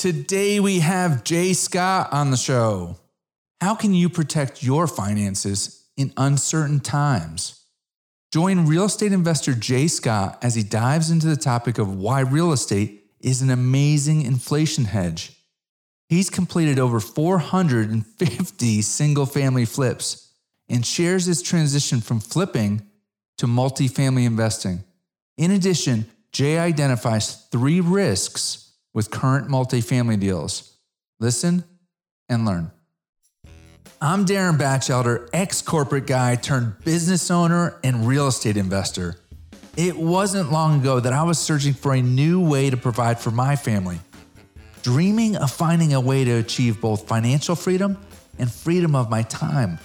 Today we have J. Scott on the show. How can you protect your finances in uncertain times? Join real estate investor J. Scott as he dives into the topic of why real estate is an amazing inflation hedge. He's completed over 450 single-family flips and shares his transition from flipping to multifamily investing. In addition, Jay identifies 3 risks with current multifamily deals. Listen and learn. I'm Darin Batchelder, ex-corporate guy turned business owner and real estate investor. It wasn't long ago that I was searching for a new way to provide for my family, dreaming of finding a way to achieve both financial freedom and freedom of my time.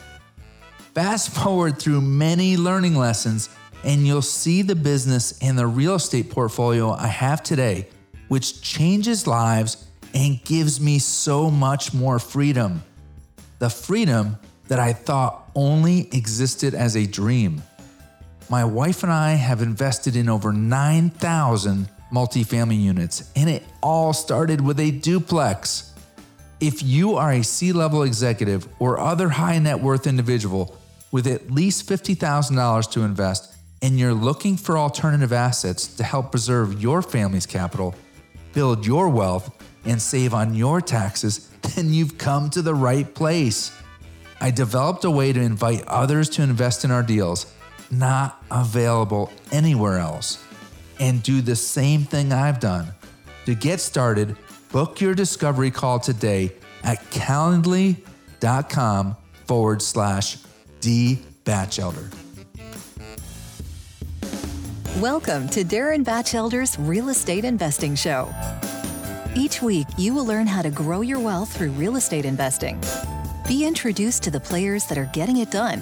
Fast forward through many learning lessons, and you'll see the business and the real estate portfolio I have today, which changes lives and gives me so much more freedom. The freedom that I thought only existed as a dream. My wife and I have invested in over 9,000 multifamily units, and it all started with a duplex. If you are a C-level executive or other high net worth individual with at least $50,000 to invest, and you're looking for alternative assets to help preserve your family's capital, build your wealth, and save on your taxes, then you've come to the right place. I developed a way to invite others to invest in our deals, not available anywhere else, and do the same thing I've done. To get started, book your discovery call today at calendly.com/dbatchelder. Welcome to Darin Batchelder's Real Estate Investing Show. Each week, you will learn how to grow your wealth through real estate investing, be introduced to the players that are getting it done,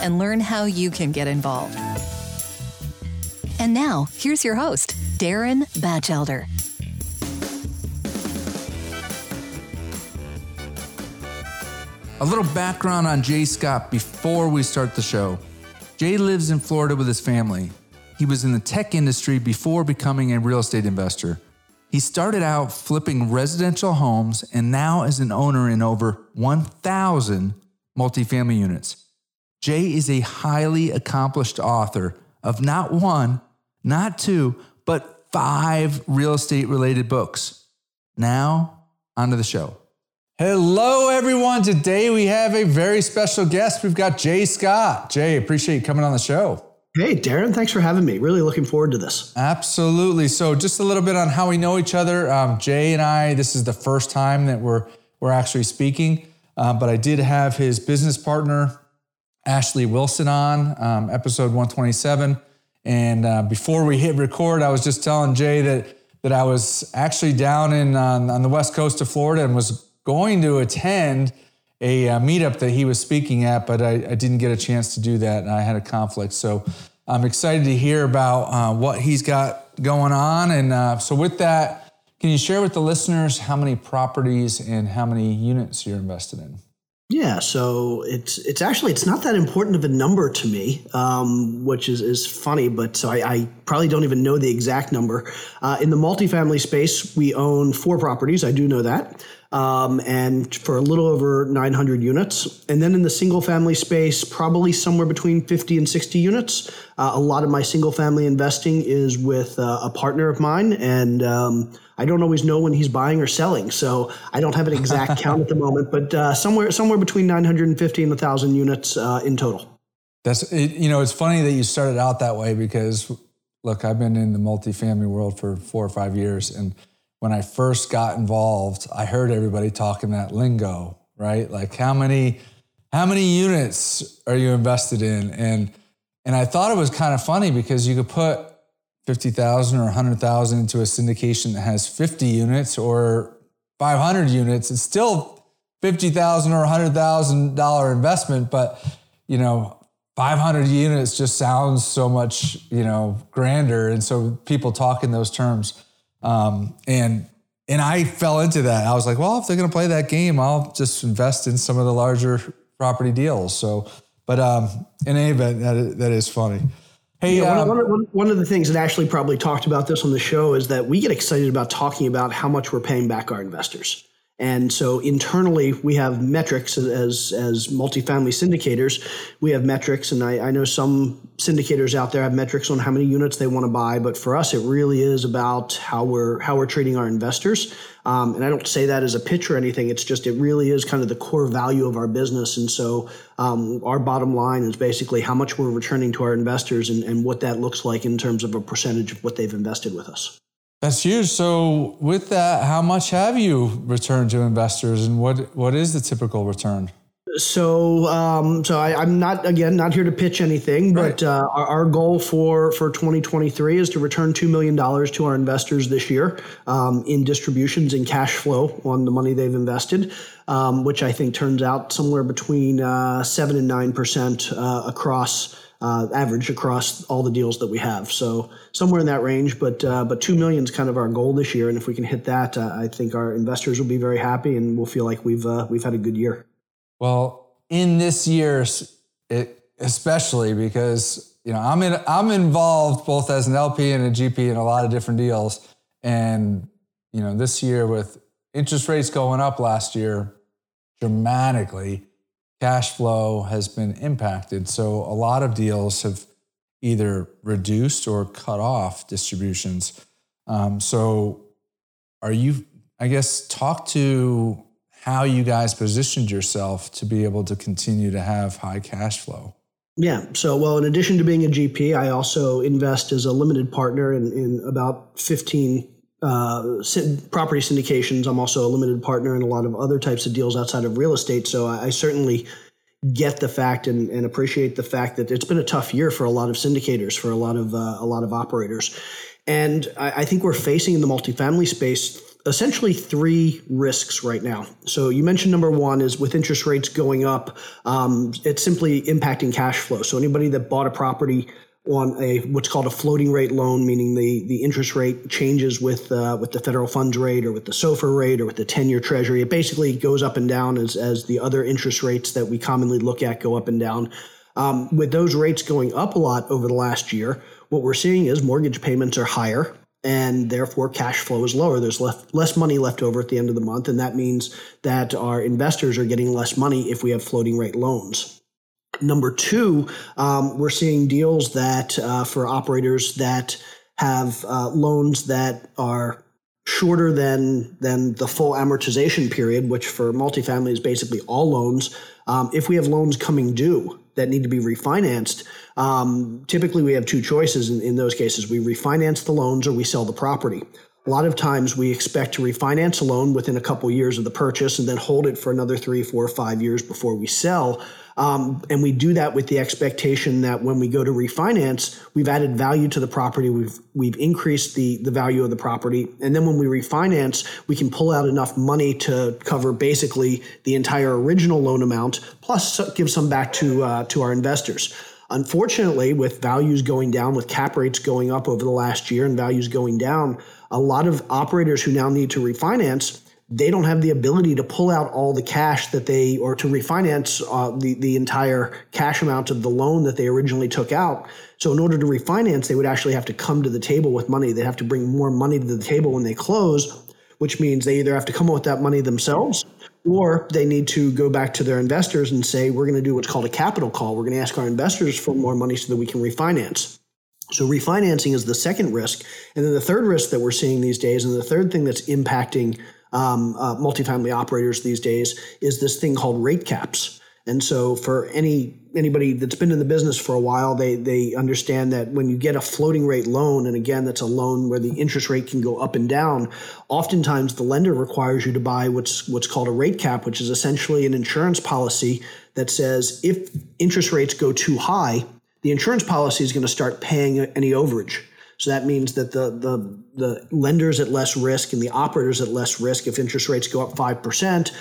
and learn how you can get involved. And now, here's your host, Darin Batchelder. A little background on J. Scott before we start the show. Jay lives in Florida with his family. He was in the tech industry before becoming a real estate investor. He started out flipping residential homes and now is an owner in over 1,000 multifamily units. Jay is a highly accomplished author of not one, not two, but 5 real estate related books. Now, onto the show. Hello, everyone. Today we have a very special guest. We've got J. Scott. Jay, appreciate you coming on the show. Hey, Darin, thanks for having me. Really looking forward to this. Absolutely. So just a little bit on how we know each other. Jay and I, this is the first time that we're actually speaking, but I did have his business partner, Ashley Wilson, on episode 127. And before we hit record, I was just telling Jay that I was actually down on the west coast of Florida and was going to attend a meetup that he was speaking at, but I didn't get a chance to do that, and I had a conflict. So I'm excited to hear about what he's got going on. And so with that, can you share with the listeners how many properties and how many units you're invested in? Yeah, so it's not that important of a number to me, which is funny, but so I probably don't even know the exact number. In the multifamily space, we own 4 properties. I do know that. And for a little over 900 units. And then in the single family space, probably somewhere between 50 and 60 units. A lot of my single family investing is with a partner of mine, and I don't always know when he's buying or selling, so I don't have an exact count at the moment, but somewhere between 950 and 1,000 units in total. That's it. You know, it's funny that you started out that way because, look, I've been in the multifamily world for 4 or 5 years, and when I first got involved, I heard everybody talking that lingo, right? Like how many units are you invested in? And I thought it was kind of funny because you could put 50,000 or 100,000 into a syndication that has 50 units or 500 units. It's still $50,000 or $100,000 investment, but 500 units just sounds so much, grander. And so people talk in those terms. And I fell into that. I was like, well, if they're going to play that game, I'll just invest in some of the larger property deals. So, but in any event, that is funny. Hey, one of the things, and Ashley probably talked about this on the show, is that we get excited about talking about how much we're paying back our investors. And so internally, we have metrics as multifamily syndicators. We have metrics, and I know some syndicators out there have metrics on how many units they want to buy. But for us, it really is about how we're treating our investors. And I don't say that as a pitch or anything. It's just it really is kind of the core value of our business. And so our bottom line is basically how much we're returning to our investors and what that looks like in terms of a percentage of what they've invested with us. That's huge. So with that, how much have you returned to investors, and what is the typical return? So I'm not here to pitch anything, but our goal for 2023 is to return $2 million to our investors this year in distributions and cash flow on the money they've invested, which I think turns out somewhere between 7 and 9% average across all the deals that we have. So somewhere in that range, but $2 million is kind of our goal this year. And if we can hit that, I think our investors will be very happy and we'll feel like we've had a good year. Well, in this year, especially because, you know, I'm involved both as an LP and a GP in a lot of different deals. And, you know, this year with interest rates going up last year dramatically, cash flow has been impacted. So a lot of deals have either reduced or cut off distributions. So are you, I guess, talk to how you guys positioned yourself to be able to continue to have high cash flow. Yeah. So, well, in addition to being a GP, I also invest as a limited partner in about 15 property syndications. I'm also a limited partner in a lot of other types of deals outside of real estate. So I certainly get the fact and appreciate the fact that it's been a tough year for a lot of syndicators, for a lot of operators. And I think we're facing in the multifamily space essentially three risks right now. So you mentioned number one is with interest rates going up, it's simply impacting cash flow. So anybody that bought a property on a what's called a floating rate loan, meaning the interest rate changes with the federal funds rate or with the SOFR rate or with the 10-year treasury. It basically goes up and down as the other interest rates that we commonly look at go up and down. With those rates going up a lot over the last year, what we're seeing is mortgage payments are higher and therefore cash flow is lower. There's less money left over at the end of the month, and that means that our investors are getting less money if we have floating rate loans. Number two, we're seeing deals that for operators that have loans that are shorter than the full amortization period, which for multifamily is basically all loans. If we have loans coming due that need to be refinanced, typically we have two choices in those cases. We refinance the loans or we sell the property. A lot of times we expect to refinance a loan within a couple years of the purchase and then hold it for another 3, 4, 5 years before we sell. And we do that with the expectation that when we go to refinance, we've added value to the property, we've increased the value of the property, and then when we refinance, we can pull out enough money to cover basically the entire original loan amount, plus give some back to our investors. Unfortunately, with values going down, with cap rates going up over the last year and values going down, a lot of operators who now need to refinance, they don't have the ability to pull out all the cash that they, or to refinance the entire cash amount of the loan that they originally took out. So in order to refinance, they would actually have to come to the table with money. They'd have to bring more money to the table when they close, which means they either have to come up with that money themselves or they need to go back to their investors and say, we're going to do what's called a capital call. We're going to ask our investors for more money so that we can refinance. So refinancing is the second risk. And then the third risk that we're seeing these days, and the third thing that's impacting multifamily operators these days, is this thing called rate caps. And so for anybody that's been in the business for a while, they understand that when you get a floating rate loan, and again, that's a loan where the interest rate can go up and down, oftentimes the lender requires you to buy what's called a rate cap, which is essentially an insurance policy that says if interest rates go too high, the insurance policy is going to start paying any overage. So that means that the lender's at less risk and the operator's at less risk. If interest rates go up 5%,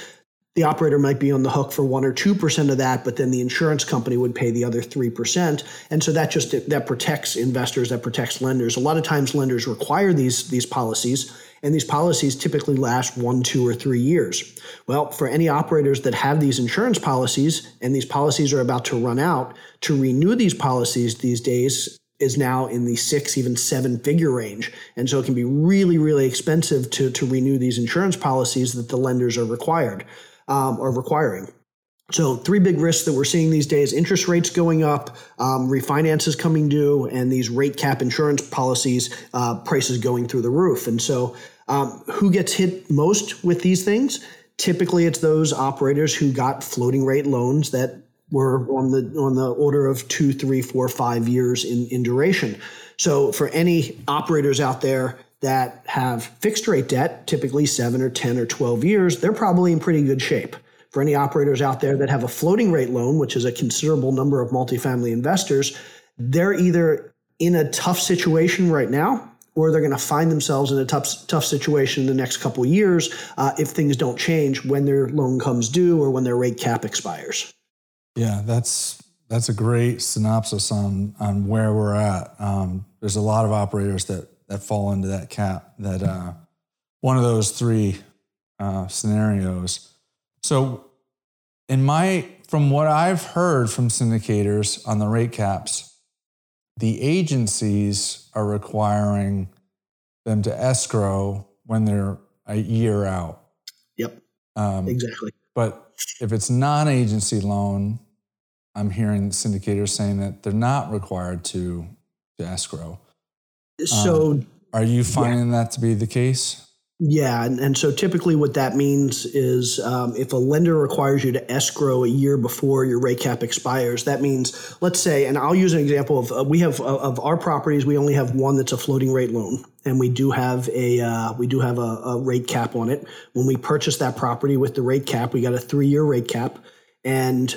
the operator might be on the hook for 1 or 2% of that, but then the insurance company would pay the other 3%. And so that protects investors, that protects lenders. A lot of times lenders require these policies, and these policies typically last 1, 2, or 3 years. Well, for any operators that have these insurance policies, and these policies are about to run out, to renew these policies these days, is now in the 6, even 7 figure range. And so it can be really, really expensive to renew these insurance policies that the lenders are required or requiring. So 3 big risks that we're seeing these days: interest rates going up, refinances coming due, and these rate cap insurance policies, prices going through the roof. And so who gets hit most with these things? Typically, it's those operators who got floating rate loans that were on the order of 2, 3, 4, 5 years in duration. So for any operators out there that have fixed rate debt, typically 7 or 10 or 12 years, they're probably in pretty good shape. For any operators out there that have a floating rate loan, which is a considerable number of multifamily investors, they're either in a tough situation right now, or they're going to find themselves in a tough situation in the next couple of years if things don't change when their loan comes due or when their rate cap expires. Yeah, that's a great synopsis on where we're at. There's a lot of operators that fall into that cap, that one of those 3 scenarios. So, from what I've heard from syndicators on the rate caps, the agencies are requiring them to escrow when they're a year out. Yep. Exactly. But if it's non-agency loan, I'm hearing syndicators saying that they're not required to escrow. So, are you finding that to be the case? Yeah. And so typically what that means is if a lender requires you to escrow a year before your rate cap expires, that means, let's say, and I'll use an example of of our properties, we only have one that's a floating rate loan, and we do have a rate cap on it. When we purchased that property with the rate cap, we got a 3-year rate cap, and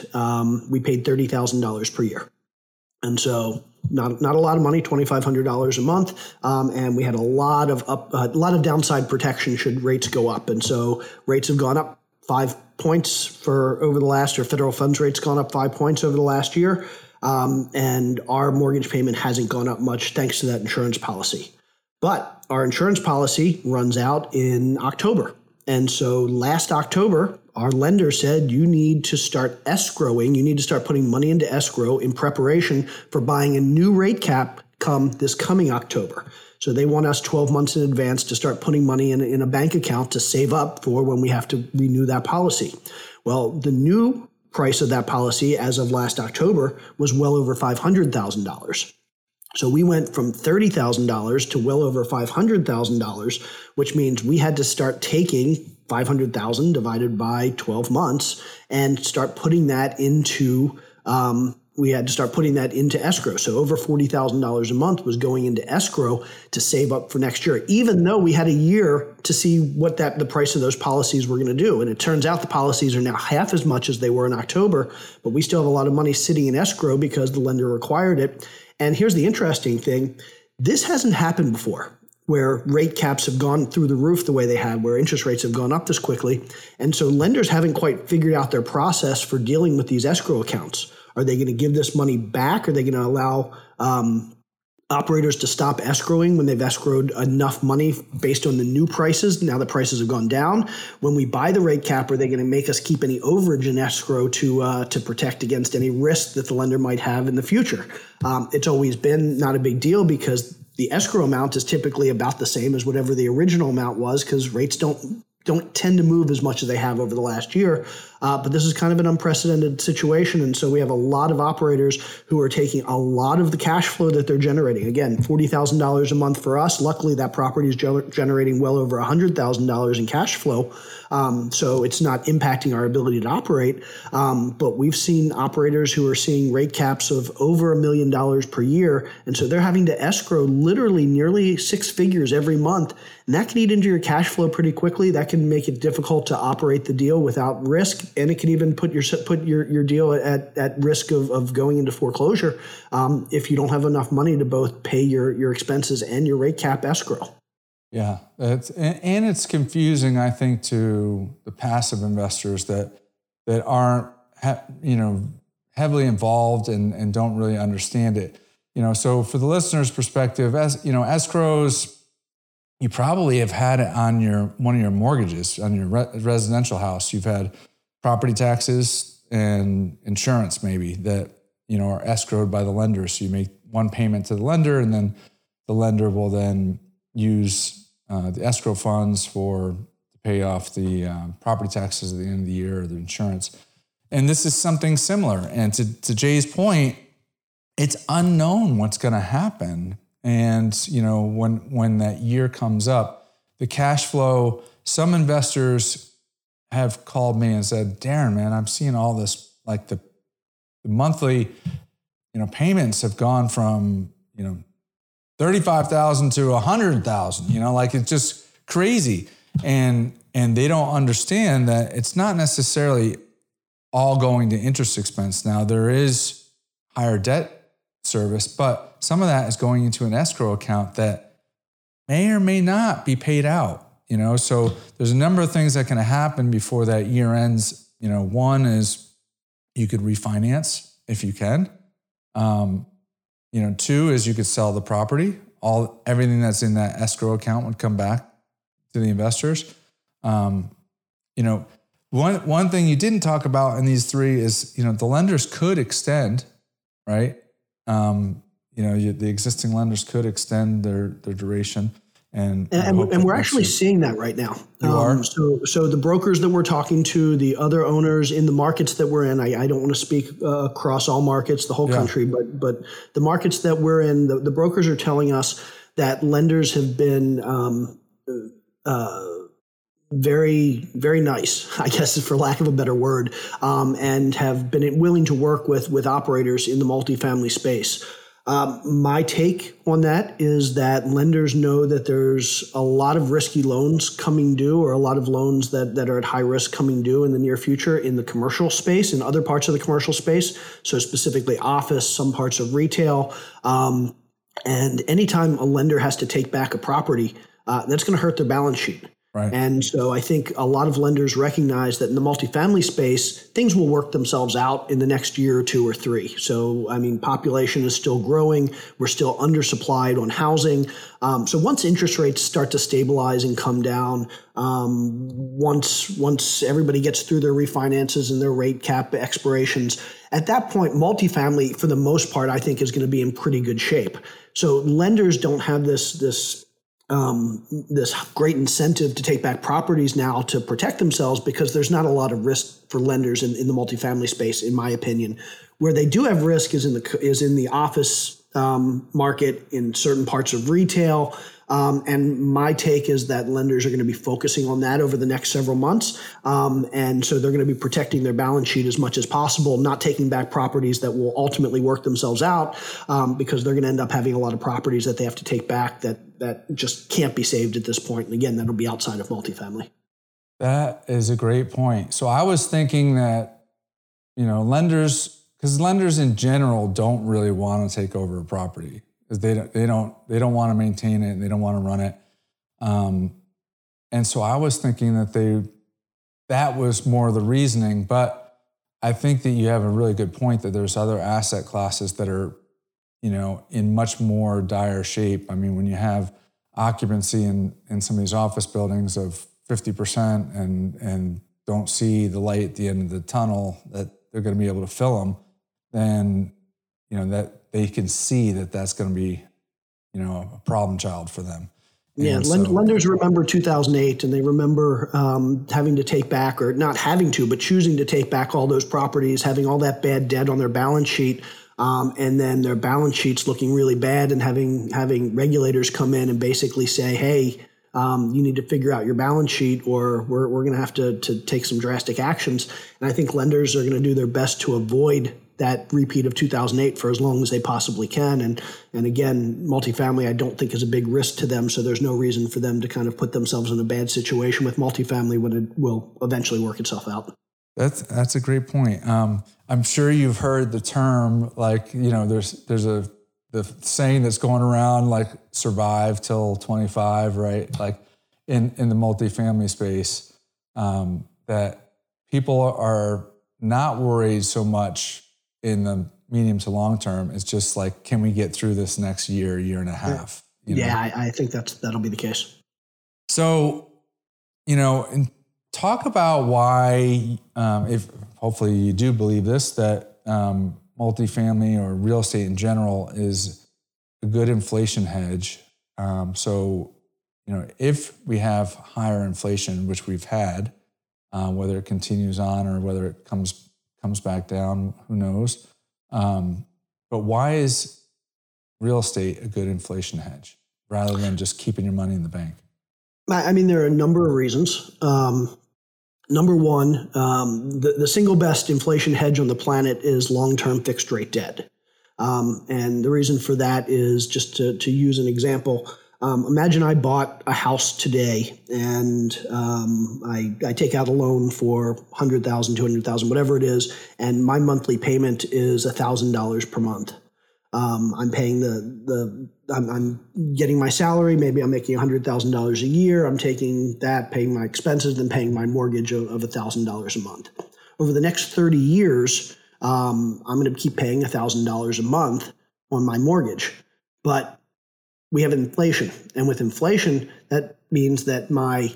we paid $30,000 per year. And so not a lot of money, $2,500 a month, and we had a lot of downside protection should rates go up. And so rates have gone up 5 points federal funds rate's gone up 5 points over the last year, and our mortgage payment hasn't gone up much thanks to that insurance policy. But our insurance policy runs out in October, and so last October, our lender said, you need to start escrowing. You need to start putting money into escrow in preparation for buying a new rate cap come this coming October. So they want us 12 months in advance to start putting money in a bank account to save up for when we have to renew that policy. Well, the new price of that policy as of last October was well over $500,000. So we went from $30,000 to well over $500,000, which means we had to start taking $500,000 divided by 12 months and start putting that into escrow. So over $40,000 a month was going into escrow to save up for next year, even though we had a year to see what the price of those policies were going to do. And it turns out the policies are now half as much as they were in October, but we still have a lot of money sitting in escrow because the lender required it. And here's the interesting thing. This hasn't happened before, where rate caps have gone through the roof the way they had, where interest rates have gone up this quickly. And so lenders haven't quite figured out their process for dealing with these escrow accounts. Are they going to give this money back? Are they going to allow operators to stop escrowing when they've escrowed enough money based on the new prices? Now the prices have gone down. When we buy the rate cap, are they going to make us keep any overage in escrow to protect against any risk that the lender might have in the future? It's always been not a big deal because the escrow amount is typically about the same as whatever the original amount was, because rates don't tend to move as much as they have over the last year. But this is kind of an unprecedented situation. And so we have a lot of operators who are taking a lot of the cash flow that they're generating. Again, $40,000 a month for us. Luckily, that property is generating well over $100,000 in cash flow. So it's not impacting our ability to operate. But we've seen operators who are seeing rate caps of over $1 million per year. And so they're having to escrow literally nearly 6 figures every month. And that can eat into your cash flow pretty quickly. That can make it difficult to operate the deal without risk. And it can even put your deal at risk of going into foreclosure if you don't have enough money to both pay your expenses and your rate cap escrow. Yeah. And it's confusing, I think, to the passive investors that aren't heavily involved and don't really understand it. So for the listener's perspective, escrows, you probably have had it on one of your mortgages, on your residential house. You've had property taxes and insurance maybe that you know, are escrowed by the lender. So you make one payment to the lender, and then the lender will then use the escrow funds to pay off the property taxes at the end of the year or the insurance. And this is something similar. And to Jay's point, it's unknown what's going to happen. And, you know, when that year comes up, the cash flow, some investors have called me and said, Darin, man, I'm seeing all this, like the monthly, you know, payments have gone from, you know, $35,000 to $100,000, you know, like it's just crazy. And they don't understand that it's not necessarily all going to interest expense. Now, there is higher debt service, but some of that is going into an escrow account that may or may not be paid out. You know, so there's a number of things that can happen before that year ends. You know, one is you could refinance if you can. You know, two is you could sell the property. Everything that's in that escrow account would come back to the investors. You know, one thing you didn't talk about in these three is, you know, the lenders could extend, right? You know, the existing lenders could extend their duration. And we're actually seeing that right now. You are? So the brokers that we're talking to, the other owners in the markets that we're in, I don't want to speak across all markets, the whole country, but the markets that we're in, the brokers are telling us that lenders have been very, very nice, I guess, for lack of a better word, and have been willing to work with operators in the multifamily space. My take on that is that lenders know that there's a lot of risky loans coming due, or a lot of loans that are at high risk coming due in the near future in the commercial space, in other parts of the commercial space. So specifically office, some parts of retail. And anytime a lender has to take back a property, that's going to hurt their balance sheet. Right. And so I think a lot of lenders recognize that in the multifamily space, things will work themselves out in the next year or two or three. So, I mean, population is still growing. We're still undersupplied on housing. So once interest rates start to stabilize and come down, once everybody gets through their refinances and their rate cap expirations, at that point, multifamily, for the most part, I think is going to be in pretty good shape. So lenders don't have this great incentive to take back properties now to protect themselves, because there's not a lot of risk for lenders in the multifamily space, in my opinion. Where they do have risk is in the office market, in certain parts of retail. And my take is that lenders are going to be focusing on that over the next several months. And so they're going to be protecting their balance sheet as much as possible, not taking back properties that will ultimately work themselves out, because they're going to end up having a lot of properties that they have to take back that just can't be saved at this point. And again, that'll be outside of multifamily. That is a great point. So I was thinking that, you know, lenders in general don't really want to take over a property. They don't want to maintain it, and they don't want to run it, and so I was thinking that was more the reasoning. But I think that you have a really good point that there's other asset classes that are, you know, in much more dire shape. I mean, when you have occupancy in some of these office buildings of 50% and don't see the light at the end of the tunnel that they're going to be able to fill them, then you know that. They can see that's going to be, you know, a problem child for them. Yeah, so, lenders remember 2008, and they remember having to take back, or not having to, but choosing to take back all those properties, having all that bad debt on their balance sheet, and then their balance sheets looking really bad, and having regulators come in and basically say, hey, you need to figure out your balance sheet, or we're going to have to take some drastic actions. And I think lenders are going to do their best to avoid that repeat of 2008 for as long as they possibly can. And again, multifamily, I don't think is a big risk to them. So there's no reason for them to kind of put themselves in a bad situation with multifamily when it will eventually work itself out. That's a great point. I'm sure you've heard the term, like, you know, there's the saying that's going around, like, survive till 25, right? Like in the multifamily space, that people are not worried so much in the medium to long term. It's just like, can we get through this next year, year and a half? You know? Yeah, I think that'll be the case. So, you know, and talk about why, if hopefully you do believe this, that multifamily or real estate in general is a good inflation hedge. So, you know, if we have higher inflation, which we've had, whether it continues on or whether it comes back down, who knows? But why is real estate a good inflation hedge rather than just keeping your money in the bank? I mean, there are a number of reasons. Number one, the single best inflation hedge on the planet is long-term fixed rate debt. And the reason for that is, just to use an example, imagine I bought a house today and I take out a loan for $100,000, $200,000, whatever it is, and my monthly payment is $1,000 per month. I'm paying I'm getting my salary. Maybe I'm making $100,000 a year. I'm taking that, paying my expenses, then paying my mortgage of $1,000 a month. Over the next 30 years, I'm going to keep paying $1,000 a month on my mortgage. But we have inflation. And with inflation, that means that my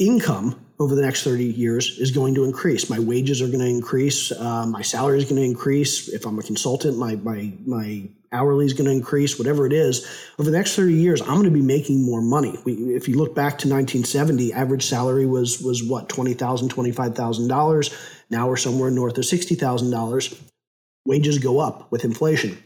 income over the next 30 years is going to increase. My wages are going to increase. My salary is going to increase. If I'm a consultant, my hourly is going to increase, whatever it is. Over the next 30 years, I'm going to be making more money. If you look back to 1970, average salary was what, $20,000, $25,000. Now we're somewhere north of $60,000. Wages go up with inflation.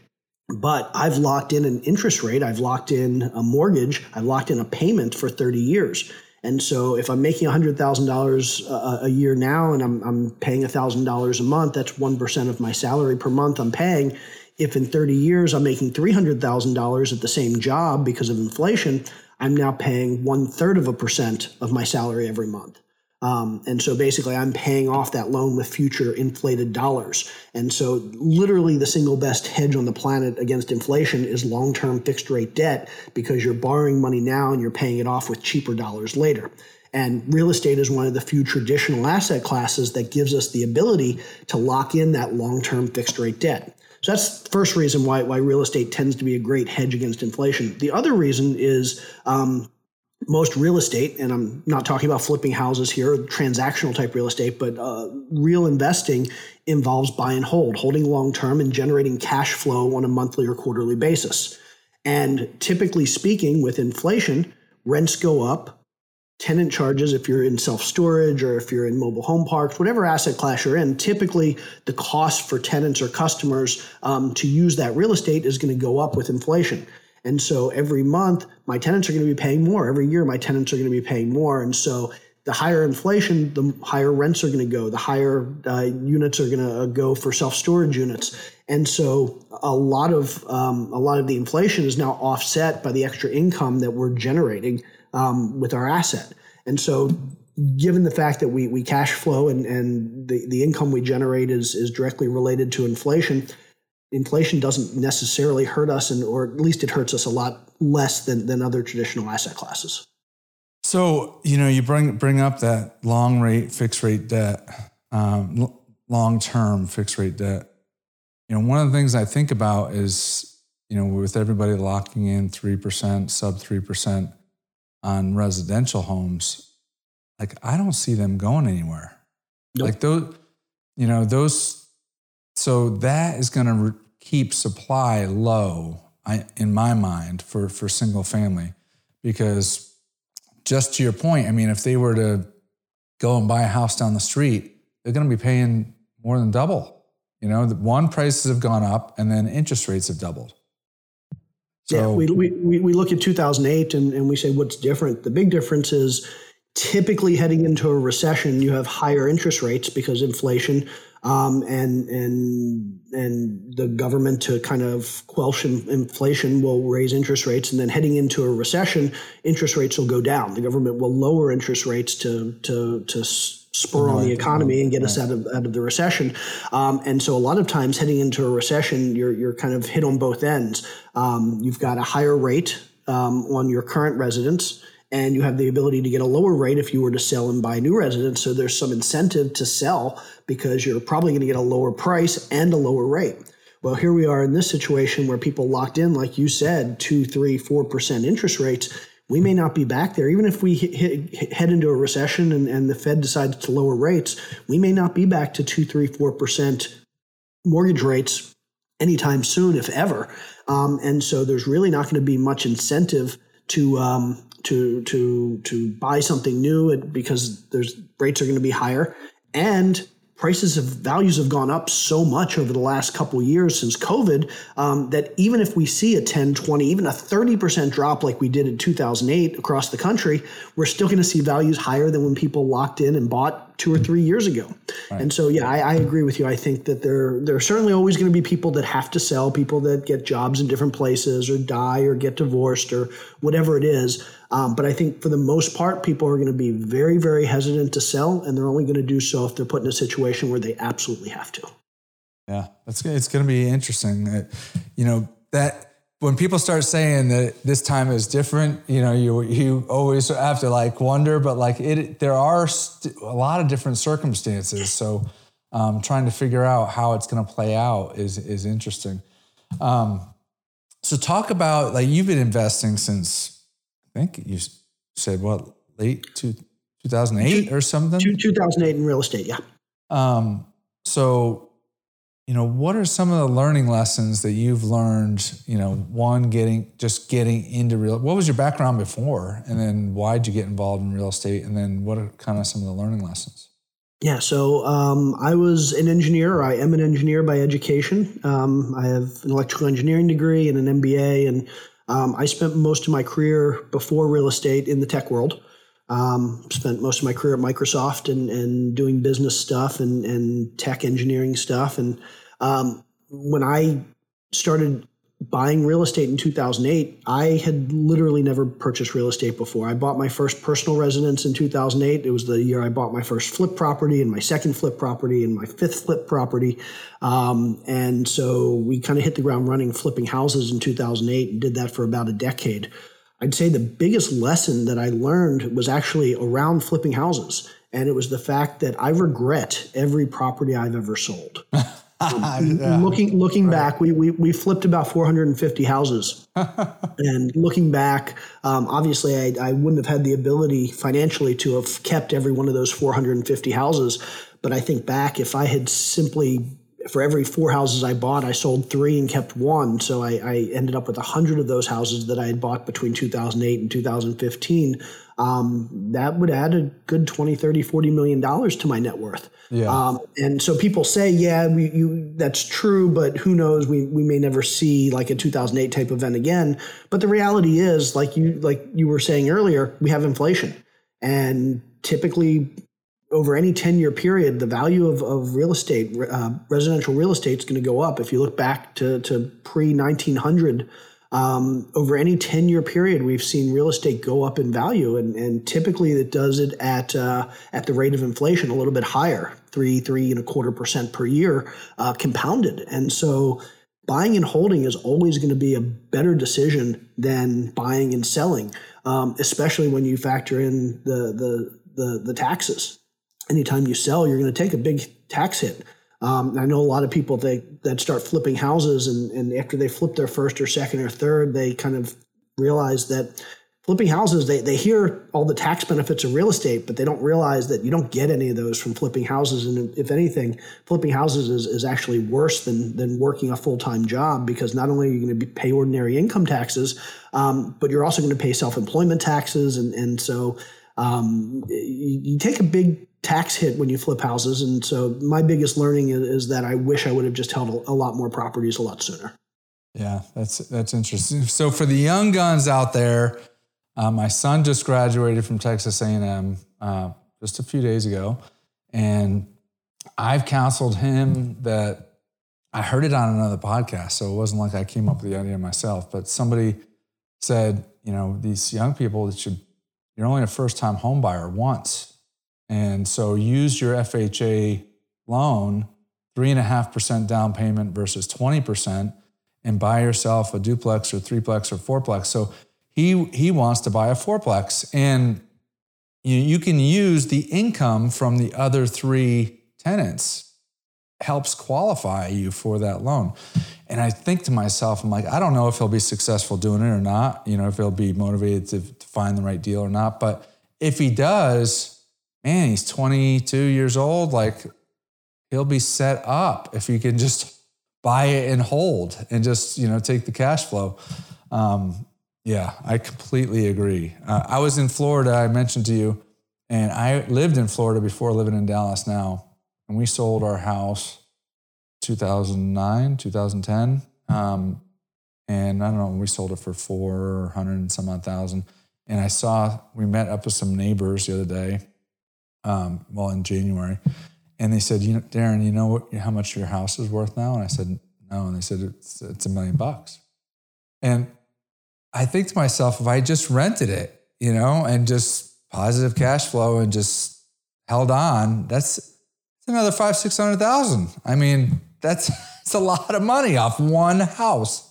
But I've locked in an interest rate. I've locked in a mortgage. I've locked in a payment for 30 years. And so if I'm making $100,000 a year now and I'm paying $1,000 a month, that's 1% of my salary per month I'm paying. If in 30 years I'm making $300,000 at the same job because of inflation, I'm now paying 0.33% of my salary every month. And so basically I'm paying off that loan with future inflated dollars. And so literally the single best hedge on the planet against inflation is long-term fixed rate debt, because you're borrowing money now and you're paying it off with cheaper dollars later. And real estate is one of the few traditional asset classes that gives us the ability to lock in that long-term fixed rate debt. So that's the first reason why real estate tends to be a great hedge against inflation. The other reason is, most real estate, and I'm not talking about flipping houses here, transactional type real estate, but real investing involves buy and hold, holding long term and generating cash flow on a monthly or quarterly basis. And typically speaking, with inflation, rents go up, tenant charges, if you're in self-storage or if you're in mobile home parks, whatever asset class you're in, typically the cost for tenants or customers to use that real estate is going to go up with inflation. And so every month, my tenants are going to be paying more. Every year, my tenants are going to be paying more. And so the higher inflation, the higher rents are going to go. The higher units are going to go for self-storage units. And so a lot of the inflation is now offset by the extra income that we're generating with our asset. And so given the fact that we cash flow and the income we generate is directly related to inflation, inflation doesn't necessarily hurt us, or at least it hurts us a lot less than other traditional asset classes. So, you know, you bring up that long rate, fixed rate debt, long-term fixed rate debt. You know, one of the things I think about is, you know, with everybody locking in 3%, sub 3% on residential homes, like I don't see them going anywhere. Nope. Like so that is going to keep supply low, in my mind, for single family, because just to your point, I mean, if they were to go and buy a house down the street, they're going to be paying more than double. You know, prices have gone up and then interest rates have doubled. So yeah, we look at 2008 and we say, what's different? The big difference is, typically heading into a recession, you have higher interest rates because inflation and the government, to kind of quell inflation, will raise interest rates. And then heading into a recession, interest rates will go down. The government will lower interest rates to spur on the economy and get us out of the recession. And so a lot of times heading into a recession, you're kind of hit on both ends. You've got a higher rate on your current residence, and you have the ability to get a lower rate if you were to sell and buy new residents. So there's some incentive to sell because you're probably going to get a lower price and a lower rate. Well, here we are in this situation where people locked in, like you said, 2%, 3%, 4% interest rates. We may not be back there. Even if we head into a recession and the Fed decides to lower rates, we may not be back to 2%, 3%, 4% mortgage rates anytime soon, if ever. And so there's really not going to be much incentive to buy something new because there's rates are going to be higher. And values have gone up so much over the last couple of years since COVID that even if we see a 10, 20, even a 30% drop like we did in 2008 across the country, we're still going to see values higher than when people locked in and bought 2 or 3 years ago. Right. And so, yeah, I agree with you. I think that there are certainly always going to be people that have to sell, people that get jobs in different places or die or get divorced or whatever it is. But I think for the most part, people are going to be very, very hesitant to sell, and they're only going to do so if they're put in a situation where they absolutely have to. Yeah, it's going to be interesting. That when people start saying that this time is different, you always have to wonder, but there are a lot of different circumstances. So trying to figure out how it's going to play out is interesting. So talk about you've been investing since. I think you said, late 2008 or something? 2008 in real estate, yeah. So, what are some of the learning lessons that you've learned, getting into what was your background before? And then why did you get involved in real estate? And then what are kind of some of the learning lessons? Yeah, so I was an engineer. I am an engineer by education. I have an electrical engineering degree and an MBA, and I spent most of my career before real estate in the tech world. Spent most of my career at Microsoft and doing business stuff and tech engineering stuff. And when I started buying real estate in 2008, I had literally never purchased real estate before. I bought my first personal residence in 2008. It was the year I bought my first flip property and my second flip property and my fifth flip property. And so we kind of hit the ground running flipping houses in 2008 and did that for about a decade. I'd say the biggest lesson that I learned was actually around flipping houses. And it was the fact that I regret every property I've ever sold. Looking back, we flipped about 450 houses. And looking back, obviously I wouldn't have had the ability financially to have kept every one of those 450 houses. But I think back, if I had simply, for every four houses I bought, I sold three and kept one. So I ended up with 100 of those houses that I had bought between 2008 and 2015. That would add a good $20, $30, $40 million to my net worth. Yeah. And so people say, that's true, but who knows? We may never see a 2008 type event again. But the reality is, like you were saying earlier, we have inflation, and typically over any 10-year period, the value of real estate, residential real estate, is going to go up. If you look back to pre-1900. Over any 10-year period, we've seen real estate go up in value, and typically it does it at the rate of inflation, a little bit higher, 3.25% per year compounded. And so buying and holding is always going to be a better decision than buying and selling, especially when you factor in the taxes. Anytime you sell, you're going to take a big tax hit. I know a lot of people that start flipping houses, and after they flip their first or second or third, they kind of realize that flipping houses, they hear all the tax benefits of real estate, but they don't realize that you don't get any of those from flipping houses. And if anything, flipping houses is actually worse than working a full-time job, because not only are you going to pay ordinary income taxes, but you're also going to pay self-employment taxes. And so you take a big tax hit when you flip houses. And so my biggest learning is that I wish I would have just held a lot more properties a lot sooner. Yeah, that's interesting. So for the young guns out there, my son just graduated from Texas A&M just a few days ago. And I've counseled him that I heard it on another podcast, so it wasn't like I came up with the idea myself, but somebody said, these young people, you're only a first-time home buyer once. And so use your FHA loan, 3.5% down payment versus 20%, and buy yourself a duplex or threeplex or fourplex. So he wants to buy a fourplex, and you can use the income from the other three tenants, helps qualify you for that loan. And I think to myself, I'm I don't know if he'll be successful doing it or not, if he'll be motivated to find the right deal or not. But if he does, man, he's 22 years old. he'll be set up if you can just buy it and hold and just, you know, take the cash flow. Yeah, I completely agree. I was in Florida, I mentioned to you, and I lived in Florida before living in Dallas now. And we sold our house 2009, 2010. And I don't know, we sold it for 400 and some odd thousand. And I saw, we met up with some neighbors the other day, well, in January. And they said, you know, Darin, you know what, how much your house is worth now? And I said, no. And they said, it's $1 million. And I think to myself, if I just rented it, you know, and just positive cash flow and just held on, that's another 500,000-600,000. I mean, that's a lot of money off one house.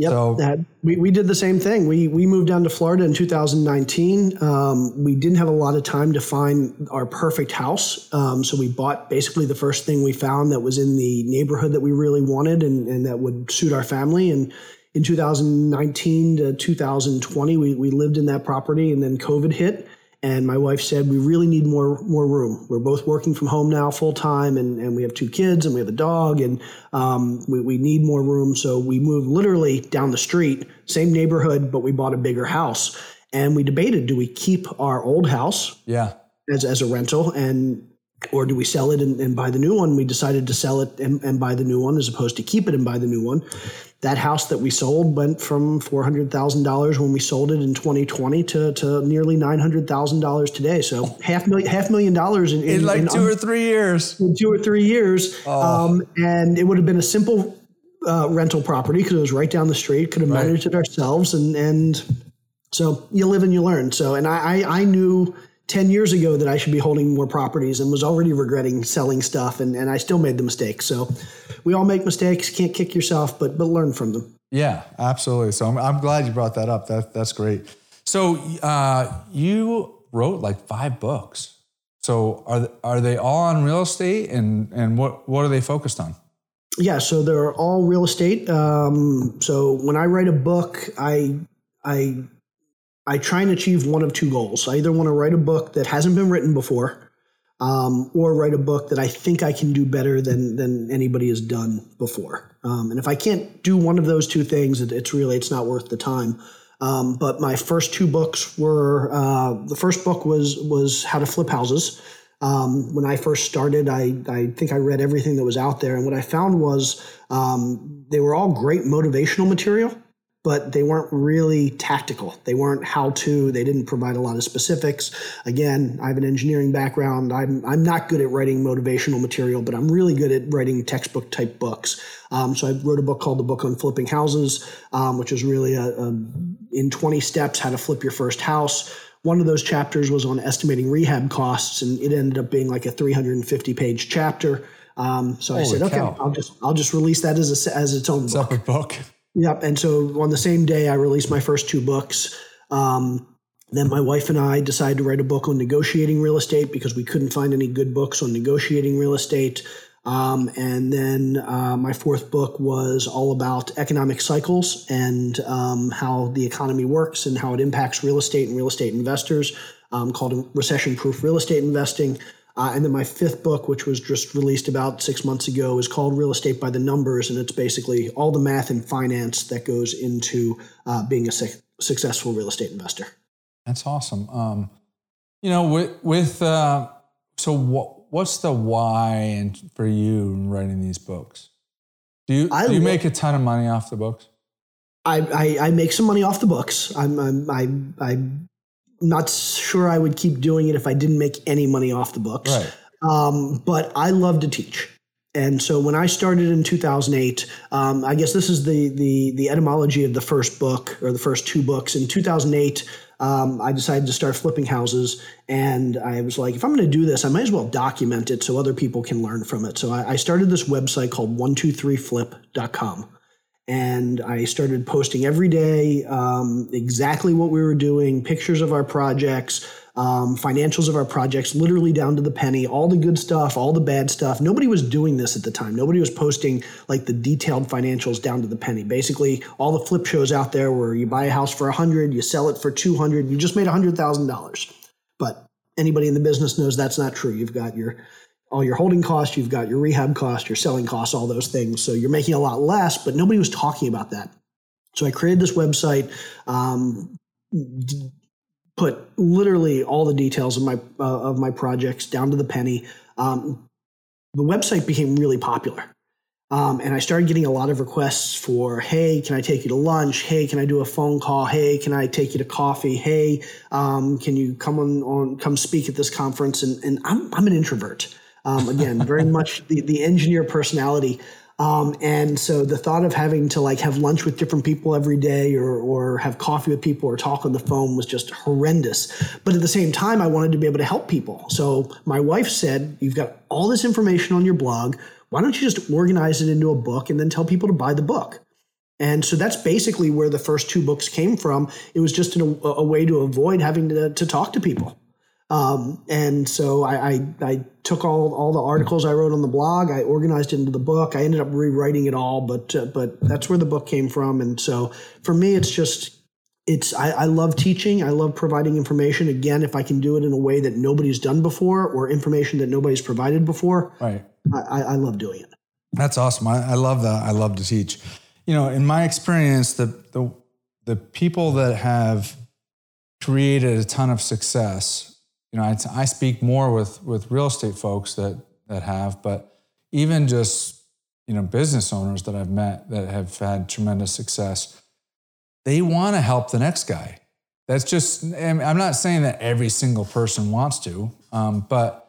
Yep. So, we did the same thing. We moved down to Florida in 2019. We didn't have a lot of time to find our perfect house. So we bought basically the first thing we found that was in the neighborhood that we really wanted and that would suit our family. And in 2019 to 2020, we lived in that property, and then COVID hit. And my wife said, we really need more room. We're both working from home now full time, and we have two kids and we have a dog, and we need more room. So we moved literally down the street, same neighborhood, but we bought a bigger house. And we debated, do we keep our old house as a rental, or do we sell it and buy the new one? We decided to sell it and buy the new one as opposed to keep it and buy the new one. That house that we sold went from $400,000 when we sold it in 2020 to nearly $900,000 today. So $500,000 in like 2 or 3 years. In 2 or 3 years. And it would have been a simple rental property because it was right down the street. Could have managed it ourselves. And so you live and you learn. So, and I knew 10 years ago that I should be holding more properties and was already regretting selling stuff. And I still made the mistake. So we all make mistakes, can't kick yourself, but learn from them. Yeah, absolutely. So I'm glad you brought that up. That's great. So you wrote like 5 books. So are they all on real estate, and what are they focused on? Yeah, so they're all real estate. So when I write a book, I try and achieve one of 2 goals. I either want to write a book that hasn't been written before, or write a book that I think I can do better than anybody has done before. And if I can't do one of those 2 things, it's not worth the time. But my first 2 books were, the first book was How to Flip Houses. When I first started, I think I read everything that was out there. And what I found was they were all great motivational material, but they weren't really tactical. They weren't how-to. They didn't provide a lot of specifics. Again, I have an engineering background. I'm not good at writing motivational material, but I'm really good at writing textbook-type books. So I wrote a book called The Book on Flipping Houses, which is really in 20 steps, how to flip your first house. One of those chapters was on estimating rehab costs, and it ended up being like a 350-page chapter. So I said, okay, I'll just release that as its own book. Separate book. Yep. And so on the same day, I released my first 2 books. Then my wife and I decided to write a book on negotiating real estate because we couldn't find any good books on negotiating real estate. And then my 4th book was all about economic cycles and how the economy works and how it impacts real estate and real estate investors, called Recession-Proof Real Estate Investing. And then my 5th book, which was just released about 6 months ago, is called Real Estate by the Numbers, and it's basically all the math and finance that goes into being a successful real estate investor. That's awesome. You know, so what's the why and for you in writing these books? Do you make a ton of money off the books? I make some money off the books. I'm not sure I would keep doing it if I didn't make any money off the books. Right. But I love to teach. And so when I started in 2008, I guess this is the etymology of the first book or the first 2 books. In 2008, I decided to start flipping houses, and I was like, if I'm going to do this, I might as well document it so other people can learn from it. So I started this website called 123flip.com. And I started posting every day exactly what we were doing, pictures of our projects, financials of our projects, literally down to the penny, all the good stuff, all the bad stuff. Nobody was doing this at the time. Nobody was posting like the detailed financials down to the penny. Basically, all the flip shows out there where you buy a house for $100, you sell it for $200, you just made $100,000. But anybody in the business knows that's not true. You've got your all your holding costs, you've got your rehab costs, your selling costs, all those things. So you're making a lot less, but nobody was talking about that. So I created this website, put literally all the details of my projects down to the penny. The website became really popular. And I started getting a lot of requests for, hey, can I take you to lunch? Hey, can I do a phone call? Hey, can I take you to coffee? Hey, can you come come speak at this conference? And I'm an introvert. Again, very much the engineer personality. And so the thought of having to like have lunch with different people every day or have coffee with people or talk on the phone was just horrendous. But at the same time, I wanted to be able to help people. So my wife said, you've got all this information on your blog. Why don't you just organize it into a book and then tell people to buy the book? And so that's basically where the first two books came from. It was just a way to avoid having to talk to people. And so I took all the articles I wrote on the blog, I organized it into the book. I ended up rewriting it all, but that's where the book came from. And so for me, it's just, I love teaching. I love providing information. Again, if I can do it in a way that nobody's done before or information that nobody's provided before, right. I love doing it. That's awesome. I love that. I love to teach. You know, in my experience, the people that have created a ton of success, you know, I speak more with real estate folks that have, but even just, you know, business owners that I've met that have had tremendous success, they want to help the next guy. That's just, and I'm not saying that every single person wants to, but,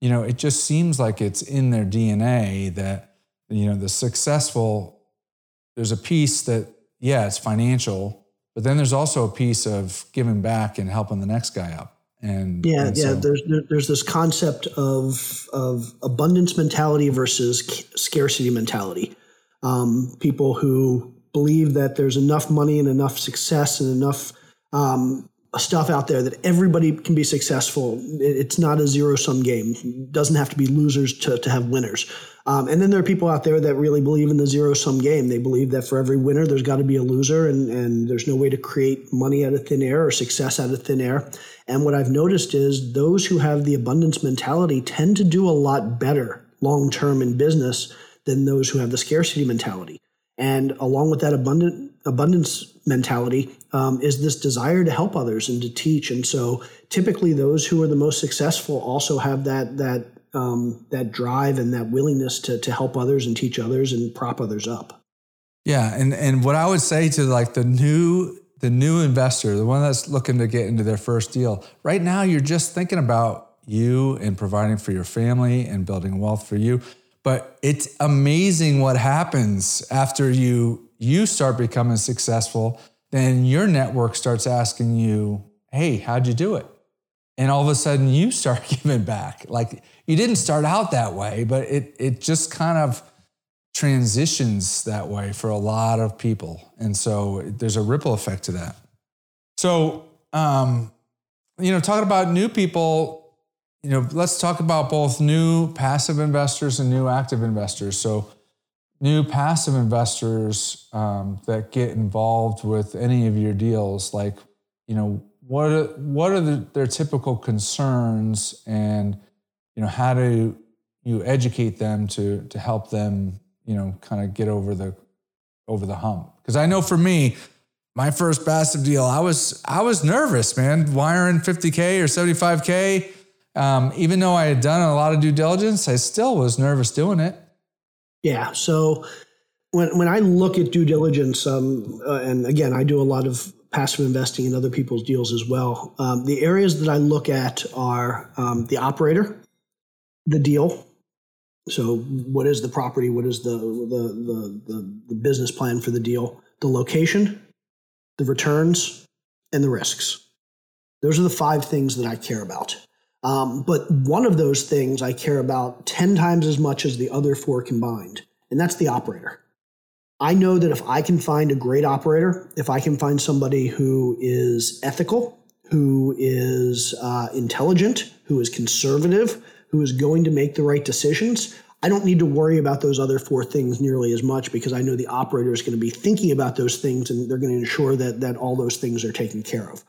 you know, it just seems like it's in their DNA that, you know, the successful, there's a piece that, yeah, it's financial, but then there's also a piece of giving back and helping the next guy up. And so. There's this concept of abundance mentality versus scarcity mentality. People who believe that there's enough money and enough success and enough stuff out there that everybody can be successful. It's not a zero-sum game. It doesn't have to be losers to have winners. And then there are people out there that really believe in the zero-sum game. They believe that for every winner, there's got to be a loser, and there's no way to create money out of thin air or success out of thin air. And what I've noticed is those who have the abundance mentality tend to do a lot better long-term in business than those who have the scarcity mentality. And along with that abundance mentality is this desire to help others and to teach. And so typically those who are the most successful also have that drive and that willingness to help others and teach others and prop others up. Yeah. And what I would say to like the new investor, the one that's looking to get into their first deal, right now you're just thinking about you and providing for your family and building wealth for you. But it's amazing what happens after you start becoming successful, then your network starts asking you, hey, how'd you do it? And all of a sudden you start giving back. Like you didn't start out that way, but it just kind of transitions that way for a lot of people. And so there's a ripple effect to that. So, you know, talking about new people, you know, let's talk about both new passive investors and new active investors. So new passive investors that get involved with any of your deals, like, you know, what are their typical concerns, and, you know, how do you educate them to help them, you know, kind of get over the hump? Because I know for me, my first passive deal, I was nervous, man, wiring $50K or $75K. Even though I had done a lot of due diligence, I still was nervous doing it. Yeah. So when I look at due diligence, and again, I do a lot of passive investing in other people's deals as well. The areas that I look at are the operator, the deal. So what is the property? What is the business plan for the deal? The location, the returns, and the risks. Those are the five things that I care about. But one of those things I care about 10 times as much as the other four combined, and that's the operator. I know that if I can find a great operator, if I can find somebody who is ethical, who is intelligent, who is conservative, who is going to make the right decisions, I don't need to worry about those other four things nearly as much, because I know the operator is going to be thinking about those things and they're going to ensure that all those things are taken care of.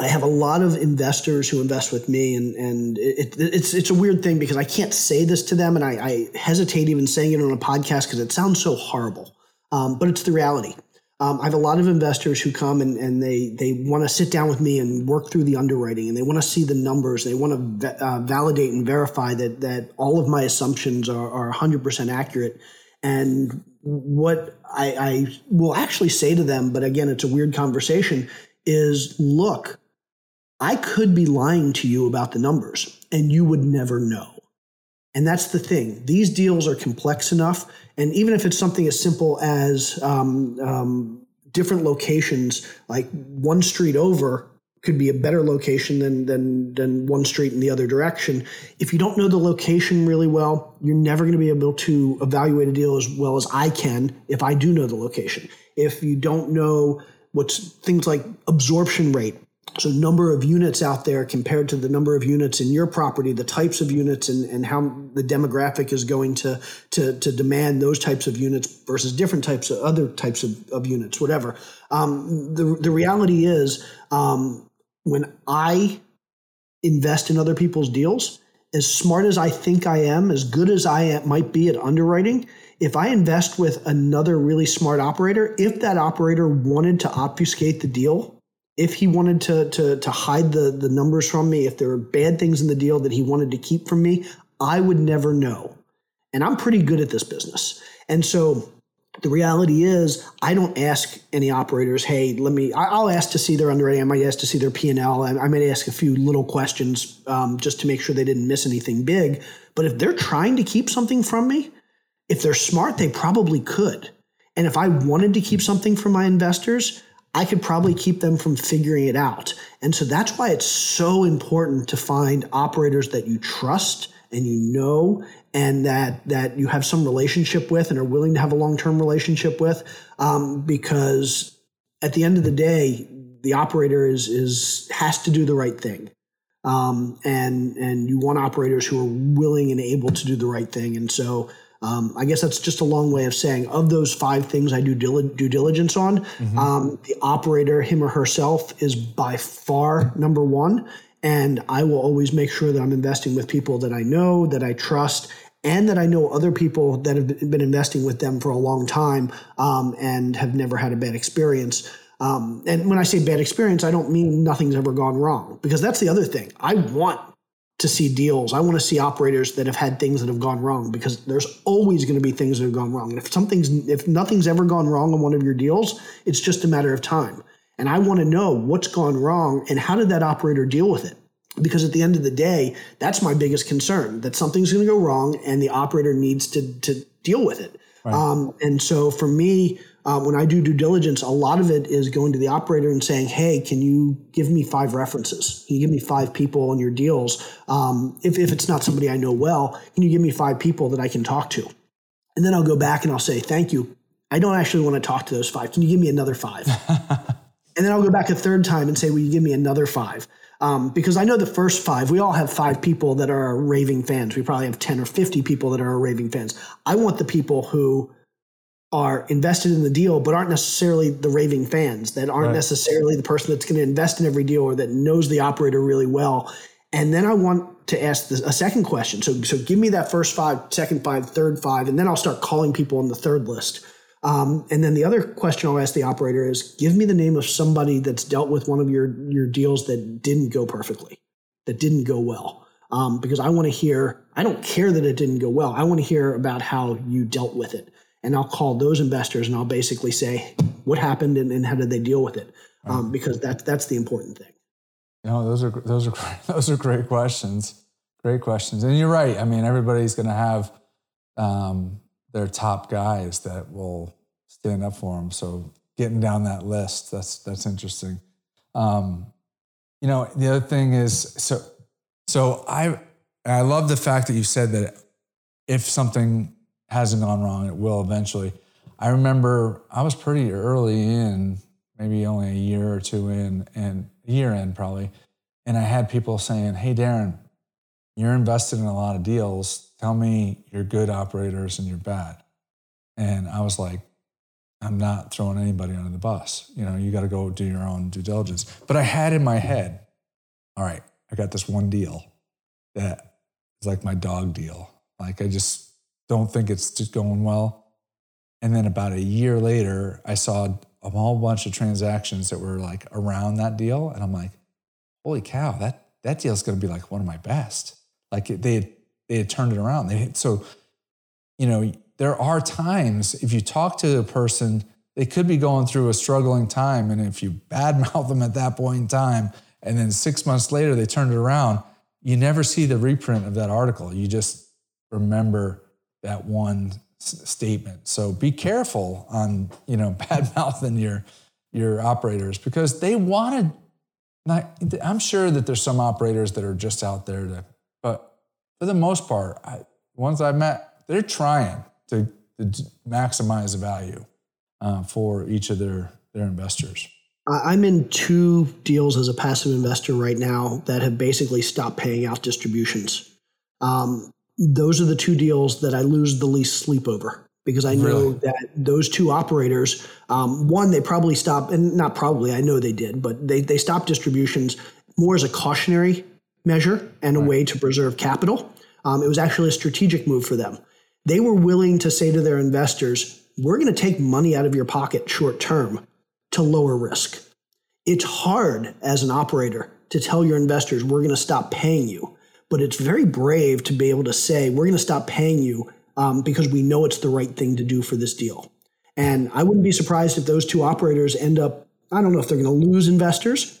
I have a lot of investors who invest with me, and it's a weird thing because I can't say this to them, and I hesitate even saying it on a podcast because it sounds so horrible, but it's the reality. I have a lot of investors who come and they want to sit down with me and work through the underwriting, and they want to see the numbers. They want to validate and verify that all of my assumptions are 100% accurate. And what I will actually say to them, but again, it's a weird conversation, is look, I could be lying to you about the numbers and you would never know. And that's the thing. These deals are complex enough. And even if it's something as simple as different locations, like one street over could be a better location than one street in the other direction. If you don't know the location really well, you're never going to be able to evaluate a deal as well as I can if I do know the location. If you don't know things like absorption rate, so number of units out there compared to the number of units in your property, the types of units and how the demographic is going to demand those types of units versus different types of other types of units, whatever. The reality is when I invest in other people's deals, as smart as I think I am, as good as I might be at underwriting, if I invest with another really smart operator, if that operator wanted to obfuscate the deal, if he wanted to hide the numbers from me, if there were bad things in the deal that he wanted to keep from me, I would never know. And I'm pretty good at this business. And so the reality is I don't ask any operators, hey, I'll ask to see their underwriting. I might ask to see their P&L. I might ask a few little questions just to make sure they didn't miss anything big. But if they're trying to keep something from me, if they're smart, they probably could. And if I wanted to keep something from my investors, I could probably keep them from figuring it out. And so that's why it's so important to find operators that you trust and you know and that you have some relationship with and are willing to have a long-term relationship with, because at the end of the day, the operator has to do the right thing. And you want operators who are willing and able to do the right thing. And so I guess that's just a long way of saying of those 5 things I do due diligence on, mm-hmm. The operator, him or herself, is by far number one. And I will always make sure that I'm investing with people that I know, that I trust, and that I know other people that have been investing with them for a long time and have never had a bad experience. And when I say bad experience, I don't mean nothing's ever gone wrong, because that's the other thing. I want to see deals. I want to see operators that have had things that have gone wrong, because there's always going to be things that have gone wrong. And if nothing's ever gone wrong on one of your deals, it's just a matter of time. And I want to know what's gone wrong and how did that operator deal with it? Because at the end of the day, that's my biggest concern, that something's going to go wrong and the operator needs to deal with it. Right. And so for me, when I do due diligence, a lot of it is going to the operator and saying, hey, can you give me 5 references? Can you give me 5 people on your deals? If it's not somebody I know well, can you give me 5 people that I can talk to? And then I'll go back and I'll say, thank you. I don't actually want to talk to those 5. Can you give me another 5? And then I'll go back a third time and say, will you give me another 5? Because I know the first 5, we all have 5 people that are raving fans. We probably have 10 or 50 people that are raving fans. I want the people who are invested in the deal but aren't necessarily the raving fans, that aren't necessarily the person that's going to invest in every deal or that knows the operator really well. And then I want to ask a second question. So give me that first 5, second 5, third 5, and then I'll start calling people on the third list. And then the other question I'll ask the operator is, give me the name of somebody that's dealt with one of your deals that didn't go perfectly, that didn't go well. Because I want to hear, I don't care that it didn't go well. I want to hear about how you dealt with it. And I'll call those investors and I'll basically say what happened and how did they deal with it, because that's the important thing. No, those are great questions. Great questions. And you're right. I mean, everybody's going to have their top guys that will stand up for them. So getting down that list, that's interesting. The other thing is, so I love the fact that you said that if something hasn't gone wrong, it will eventually. I remember I was pretty early in, maybe only a year or two in, and year in probably, and I had people saying, hey, Darin, you're invested in a lot of deals. Tell me your good operators and your bad. And I was like, I'm not throwing anybody under the bus. You know, you got to go do your own due diligence. But I had in my head, all right, I got this one deal that is like my dog deal. Like, I just don't think it's just going well. And then about a year later, I saw a whole bunch of transactions that were like around that deal. And I'm like, holy cow, that deal's going to be like one of my best. Like, they had turned it around. So, you know, there are times if you talk to a person, they could be going through a struggling time. And if you badmouth them at that point in time, and then 6 months later, they turned it around, you never see the reprint of that article. You just remember that one statement. So be careful on, you know, badmouthing your operators, because they wanted, I'm sure that there's some operators that are just out there but for the most part, ones I've met, they're trying to maximize the value for each of their investors. I'm in two deals as a passive investor right now that have basically stopped paying out distributions. Those are the two deals that I lose the least sleep over, because I know that those two operators, one, they probably stopped, and not probably, I know they did, but they stopped distributions more as a cautionary measure and a way to preserve capital. It was actually a strategic move for them. They were willing to say to their investors, we're going to take money out of your pocket short term to lower risk. It's hard as an operator to tell your investors, we're going to stop paying you. But it's very brave to be able to say, we're going to stop paying you because we know it's the right thing to do for this deal. And I wouldn't be surprised if those two operators end up, I don't know if they're going to lose investors,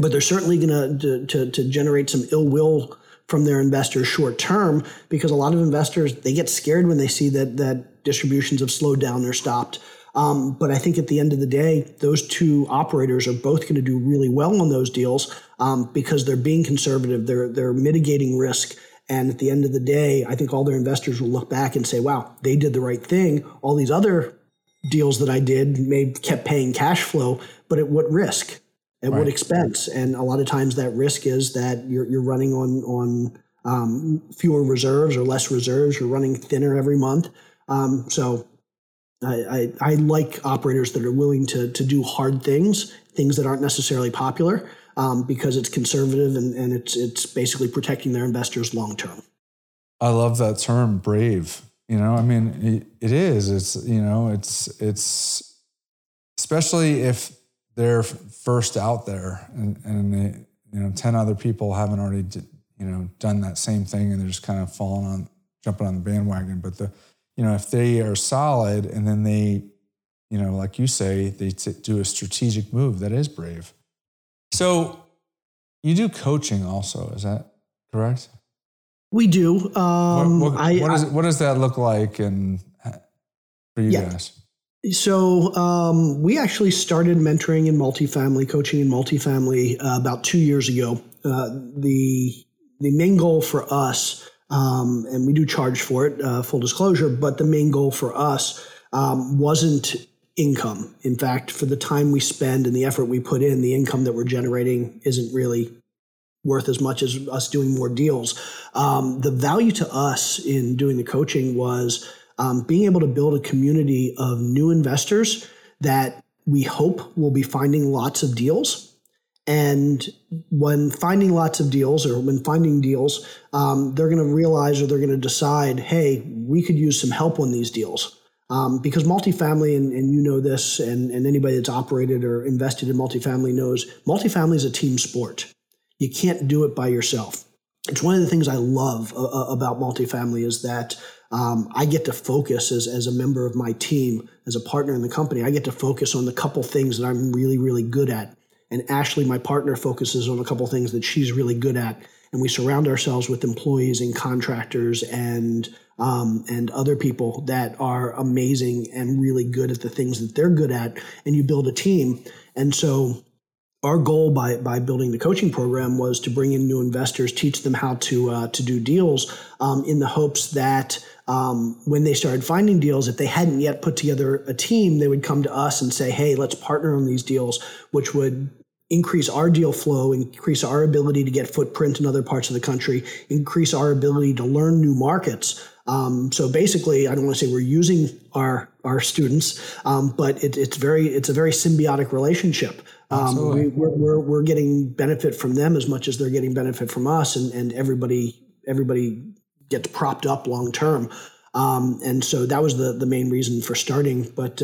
but they're certainly going to generate some ill will from their investors short term, because a lot of investors, they get scared when they see that distributions have slowed down or stopped. But I think at the end of the day, those two operators are both going to do really well on those deals because they're being conservative. They're mitigating risk. And at the end of the day, I think all their investors will look back and say, wow, they did the right thing. All these other deals that I did kept paying cash flow, but at what risk? At what expense? And a lot of times that risk is that you're running on fewer reserves or less reserves. You're running thinner every month. So I like operators that are willing to do hard things that aren't necessarily popular, because it's conservative and it's basically protecting their investors long term. I love that term, brave. You know, I mean, it is. It's, you know, it's especially if they're first out there and they, you know, 10 other people haven't already done that same thing, and they're just kind of jumping on the bandwagon. But you know, if they are solid and then they, you know, like you say, they do a strategic move, that is brave. So you do coaching also, is that correct? We do. What does that look like and for you guys? So we actually started mentoring in multifamily, coaching in multifamily about 2 years ago. The main goal for us, and we do charge for it, full disclosure, but the main goal for us wasn't income. In fact, for the time we spend and the effort we put in, the income that we're generating isn't really worth as much as us doing more deals. The value to us in doing the coaching was being able to build a community of new investors that we hope will be finding lots of deals. And when finding lots of deals or when finding deals, they're going to realize or they're going to decide, hey, we could use some help on these deals. Because multifamily, and you know this, and anybody that's operated or invested in multifamily knows, multifamily is a team sport. You can't do it by yourself. It's one of the things I love about multifamily is that I get to focus as a member of my team, as a partner in the company. I get to focus on the couple things that I'm really, really good at. And Ashley, my partner, focuses on a couple things that she's really good at. And we surround ourselves with employees and contractors and other people that are amazing and really good at the things that they're good at. And you build a team. And so our goal by building the coaching program was to bring in new investors, teach them how to do deals in the hopes that when they started finding deals, if they hadn't yet put together a team, they would come to us and say, hey, let's partner on these deals, which would increase our deal flow, increase our ability to get footprint in other parts of the country, increase our ability to learn new markets, So basically, I don't want to say we're using our students, but it's a very symbiotic relationship. We're getting benefit from them as much as they're getting benefit from us, and everybody gets propped up long term. And so that was the main reason for starting. But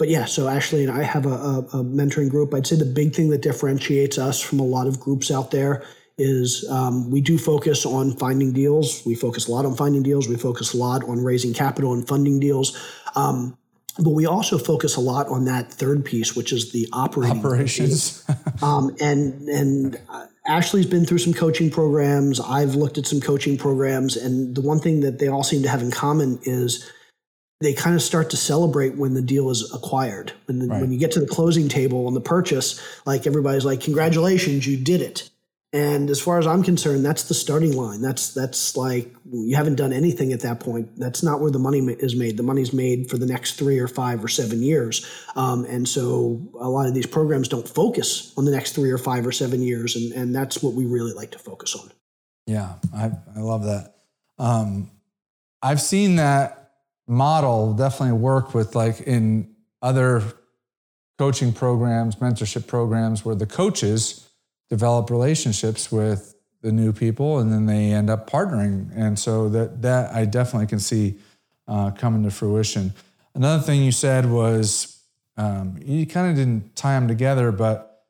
yeah, so Ashley and I have a mentoring group. I'd say the big thing that differentiates us from a lot of groups out there is we do focus on finding deals. We focus a lot on finding deals. We focus a lot on raising capital and funding deals. But we also focus a lot on that third piece, which is the operations. Ashley's been through some coaching programs. I've looked at some coaching programs. And the one thing that they all seem to have in common is they kind of start to celebrate when the deal is acquired. When you get to the closing table on the purchase, like everybody's like, congratulations, you did it. And as far as I'm concerned, that's the starting line. That's like you haven't done anything at that point. That's not where the money is made. The money's made for the next 3 or 5 or 7 years. And so a lot of these programs don't focus on the next 3 or 5 or 7 years. And that's what we really like to focus on. Yeah, I love that. I've seen that model definitely work with like in other coaching programs, mentorship programs where the coaches develop relationships with the new people, and then they end up partnering. And so that I definitely can see coming to fruition. Another thing you said was you kind of didn't tie them together, but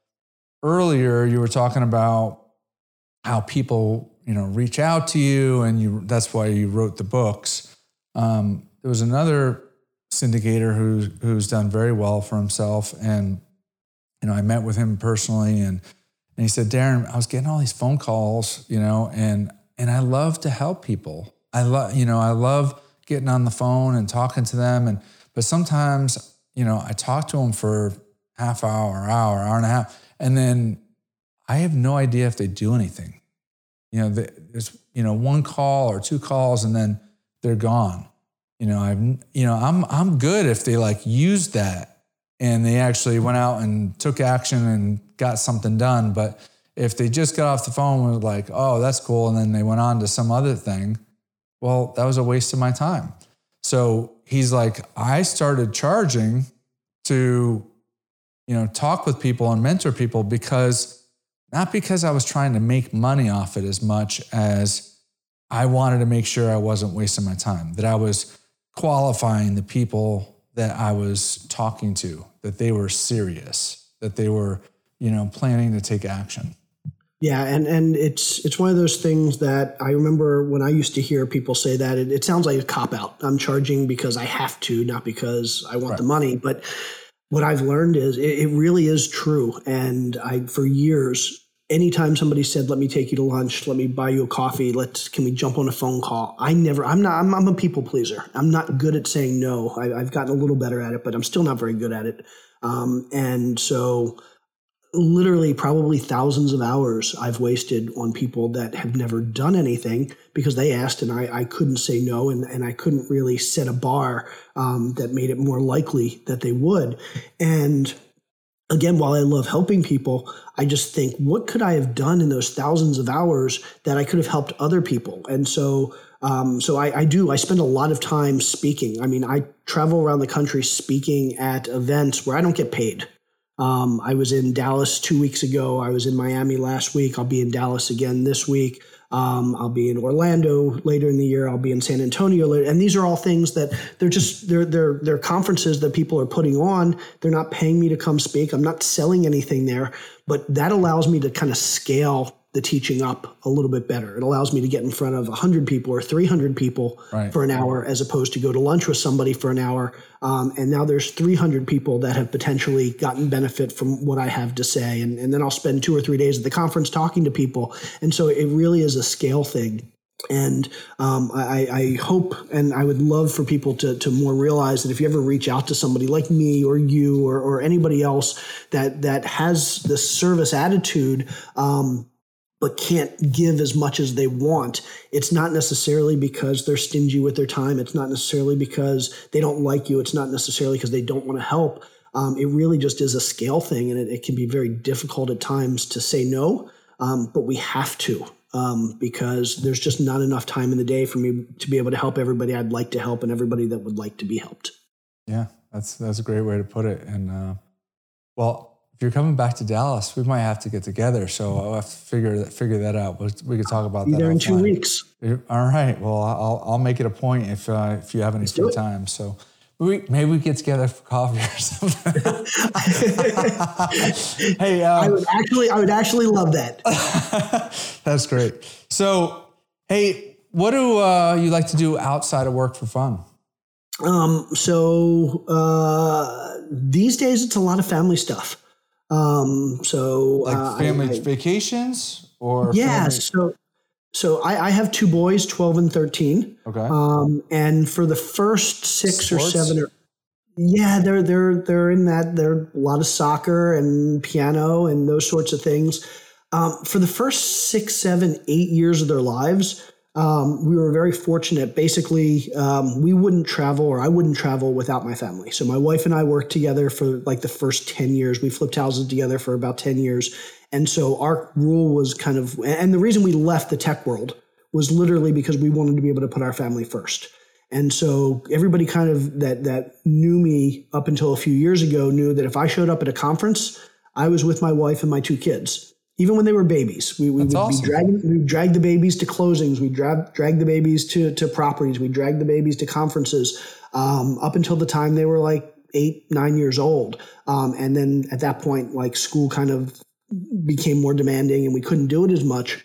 earlier you were talking about how people, reach out to you, and that's why you wrote the books. There was another syndicator who's done very well for himself, and I met with him personally, and he said, Darin, I was getting all these phone calls, and I love to help people. I love getting on the phone and talking to them. But sometimes, I talk to them for half hour and a half. And then I have no idea if they do anything. There's, one call or two calls and then they're gone. I'm good if they like use that. And they actually went out and took action and got something done. But if they just got off the phone and was like, oh, that's cool, and then they went on to some other thing, well, that was a waste of my time. So he's like, I started charging to, talk with people and mentor people because I was trying to make money off it as much as I wanted to make sure I wasn't wasting my time, that I was qualifying the people that I was talking to, that they were serious, that they were, planning to take action. Yeah. And it's one of those things that I remember when I used to hear people say that it sounds like a cop out. I'm charging because I have to, not because I want the money. But what I've learned is it really is true. And for years, anytime somebody said, let me take you to lunch, let me buy you a coffee, can we jump on a phone call? I'm a people pleaser. I'm not good at saying no. I've gotten a little better at it, but I'm still not very good at it. And so literally probably thousands of hours I've wasted on people that have never done anything because they asked and I couldn't say no, and I couldn't really set a bar that made it more likely that they would. And again, while I love helping people, I just think, what could I have done in those thousands of hours that I could have helped other people? And so I spend a lot of time speaking. I mean, I travel around the country speaking at events where I don't get paid. I was in Dallas 2 weeks ago. I was in Miami last week. I'll be in Dallas again this week. I'll be in Orlando later in the year. I'll be in San Antonio later. And these are all things that they're conferences that people are putting on. They're not paying me to come speak. I'm not selling anything there, but that allows me to kind of scale the teaching up a little bit better. It allows me to get in front of 100 people or 300 people for an hour, as opposed to go to lunch with somebody for an hour. And now there's 300 people that have potentially gotten benefit from what I have to say. And then I'll spend 2 or 3 days at the conference talking to people. And so it really is a scale thing. And I hope, and I would love for people to more realize that if you ever reach out to somebody like me or you or anybody else that has this service attitude, but can't give as much as they want, it's not necessarily because they're stingy with their time. It's not necessarily because they don't like you. It's not necessarily because they don't want to help. It really just is a scale thing, and it can be very difficult at times to say no, but we have to. because there's just not enough time in the day for me to be able to help everybody I'd like to help and everybody that would like to be helped. Yeah, that's a great way to put it. And well, if you're coming back to Dallas, we might have to get together. So I'll have to figure that out. We could talk about that. I'll be there in 2 weeks. All right. Well, I'll make it a point if you have any free time. So. Maybe we get together for coffee or something. Hey, I would actually love that. That's great. So, hey, what do you like to do outside of work for fun? So these days it's a lot of family stuff. So family vacations or So I have two boys, 12 and 13. Okay. And for the first six sports? Or 7 or they're in that. They're a lot of soccer and piano and those sorts of things. For the first 6, 7, 8 years of their lives, we were very fortunate. Basically, we wouldn't travel, or I wouldn't travel without my family. So my wife and I worked together for like the first 10 years. We flipped houses together for about 10 years. And so our rule was kind of, and the reason we left the tech world was literally because we wanted to be able to put our family first. And so everybody kind of that knew me up until a few years ago knew that if I showed up at a conference, I was with my wife and my two kids. Even when they were babies, we dragged the babies to closings. We dragged the babies to properties. We dragged the babies to conferences up until the time they were like 8, 9 years old. And then at that point, like school kind of became more demanding and we couldn't do it as much.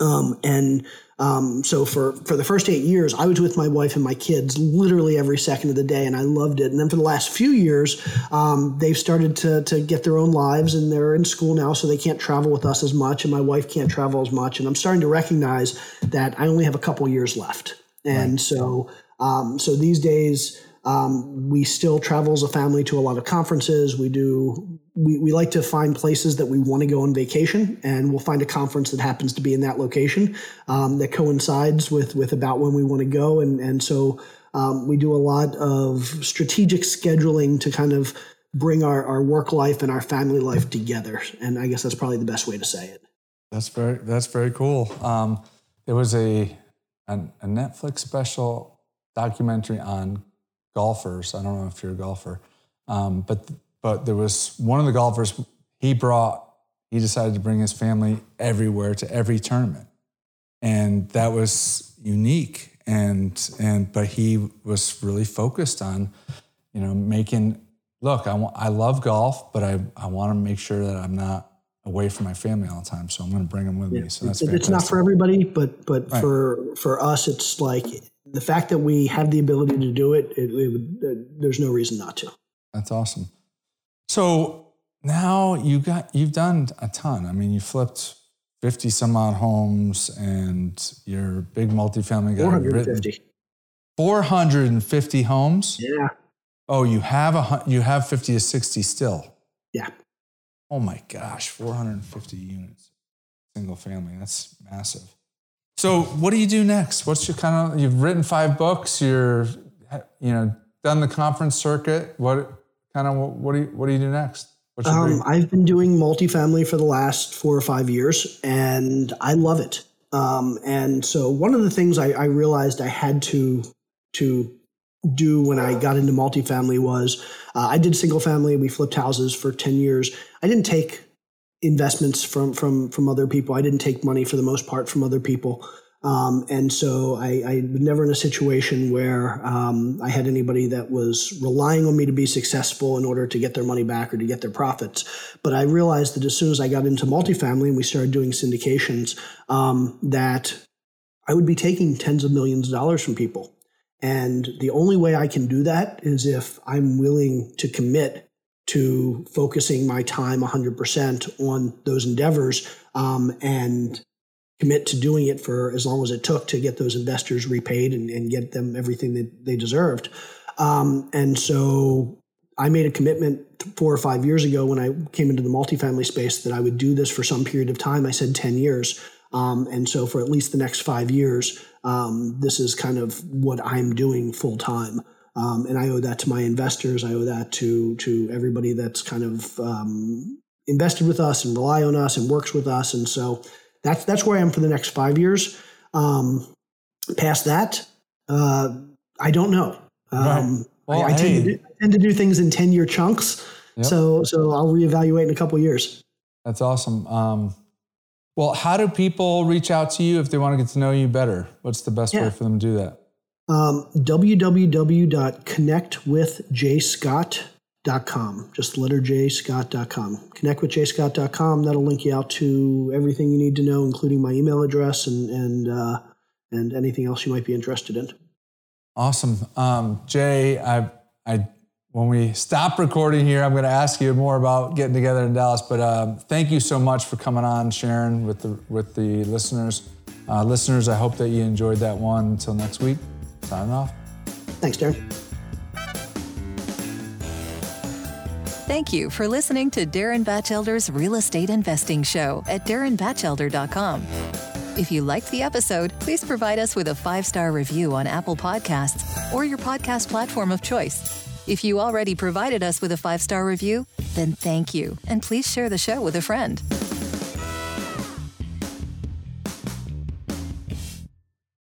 So for the first 8 years, I was with my wife and my kids literally every second of the day, and I loved it. And then for the last few years, they've started to get their own lives, and they're in school now, so they can't travel with us as much, and my wife can't travel as much. And I'm starting to recognize that I only have a couple years left. And right. So these days, we still travel as a family to a lot of conferences. We like to find places that we want to go on vacation, and we'll find a conference that happens to be in that location that coincides with about when we want to go. And so we do a lot of strategic scheduling to kind of bring our work life and our family life together. And I guess that's probably the best way to say it. That's very cool. There was a Netflix special documentary on golfers. I don't know if you're a golfer, but there was one of the golfers, he decided to bring his family everywhere to every tournament. And that was unique. But he was really focused on, I love golf, but I want to make sure that I'm not away from my family all the time. So I'm going to bring them with me. So that's fantastic. It's not for everybody, but right. for us, it's like the fact that we have the ability to do it, there's no reason not to. That's awesome. So now you've done a ton. I mean, you flipped 50 some odd homes, and you're a big multifamily guy. 450. 450 homes? Yeah. Oh, you have 50 to 60 still? Yeah. Oh my gosh, 450 units, single family. That's massive. So what do you do next? What's your you've written 5 books. You're done the conference circuit. What do you do next? I've been doing multifamily for the last 4 or 5 years, and I love it. And so one of the things I realized I had to do when I got into multifamily was I did single family. We flipped houses for 10 years. I didn't take investments from other people. I didn't take money for the most part from other people. And so I was never in a situation where I had anybody that was relying on me to be successful in order to get their money back or to get their profits. But I realized that as soon as I got into multifamily and we started doing syndications, that I would be taking tens of millions of dollars from people. And the only way I can do that is if I'm willing to commit to focusing my time 100% on those endeavors and commit to doing it for as long as it took to get those investors repaid and get them everything that they deserved. And so I made a commitment 4 or 5 years ago when I came into the multifamily space that I would do this for some period of time. I said 10 years. And so for at least the next 5 years, this is kind of what I'm doing full time. And I owe that to my investors. I owe that to everybody that's kind of invested with us and rely on us and works with us. And so That's where I am for the next 5 years. Past that, I don't know. Right. Well, I tend to do things in 10-year chunks. Yep. So I'll reevaluate in a couple of years. That's awesome. Well, how do people reach out to you if they want to get to know you better? What's the best way for them to do that? www.connectwithjscott.com. Just letter jscott.com. Connectwithjscott.com. That'll link you out to everything you need to know, including my email address and anything else you might be interested in. Awesome. Jay, when we stop recording here, I'm going to ask you more about getting together in Dallas, but thank you so much for coming on, sharing with the listeners. Listeners, I hope that you enjoyed that one. Until next week, signing off. Thanks, Darin. Thank you for listening to Darin Batchelder's Real Estate Investing Show at DarinBatchelder.com. If you liked the episode, please provide us with a 5-star review on Apple Podcasts or your podcast platform of choice. If you already provided us with a 5-star review, then thank you, and please share the show with a friend.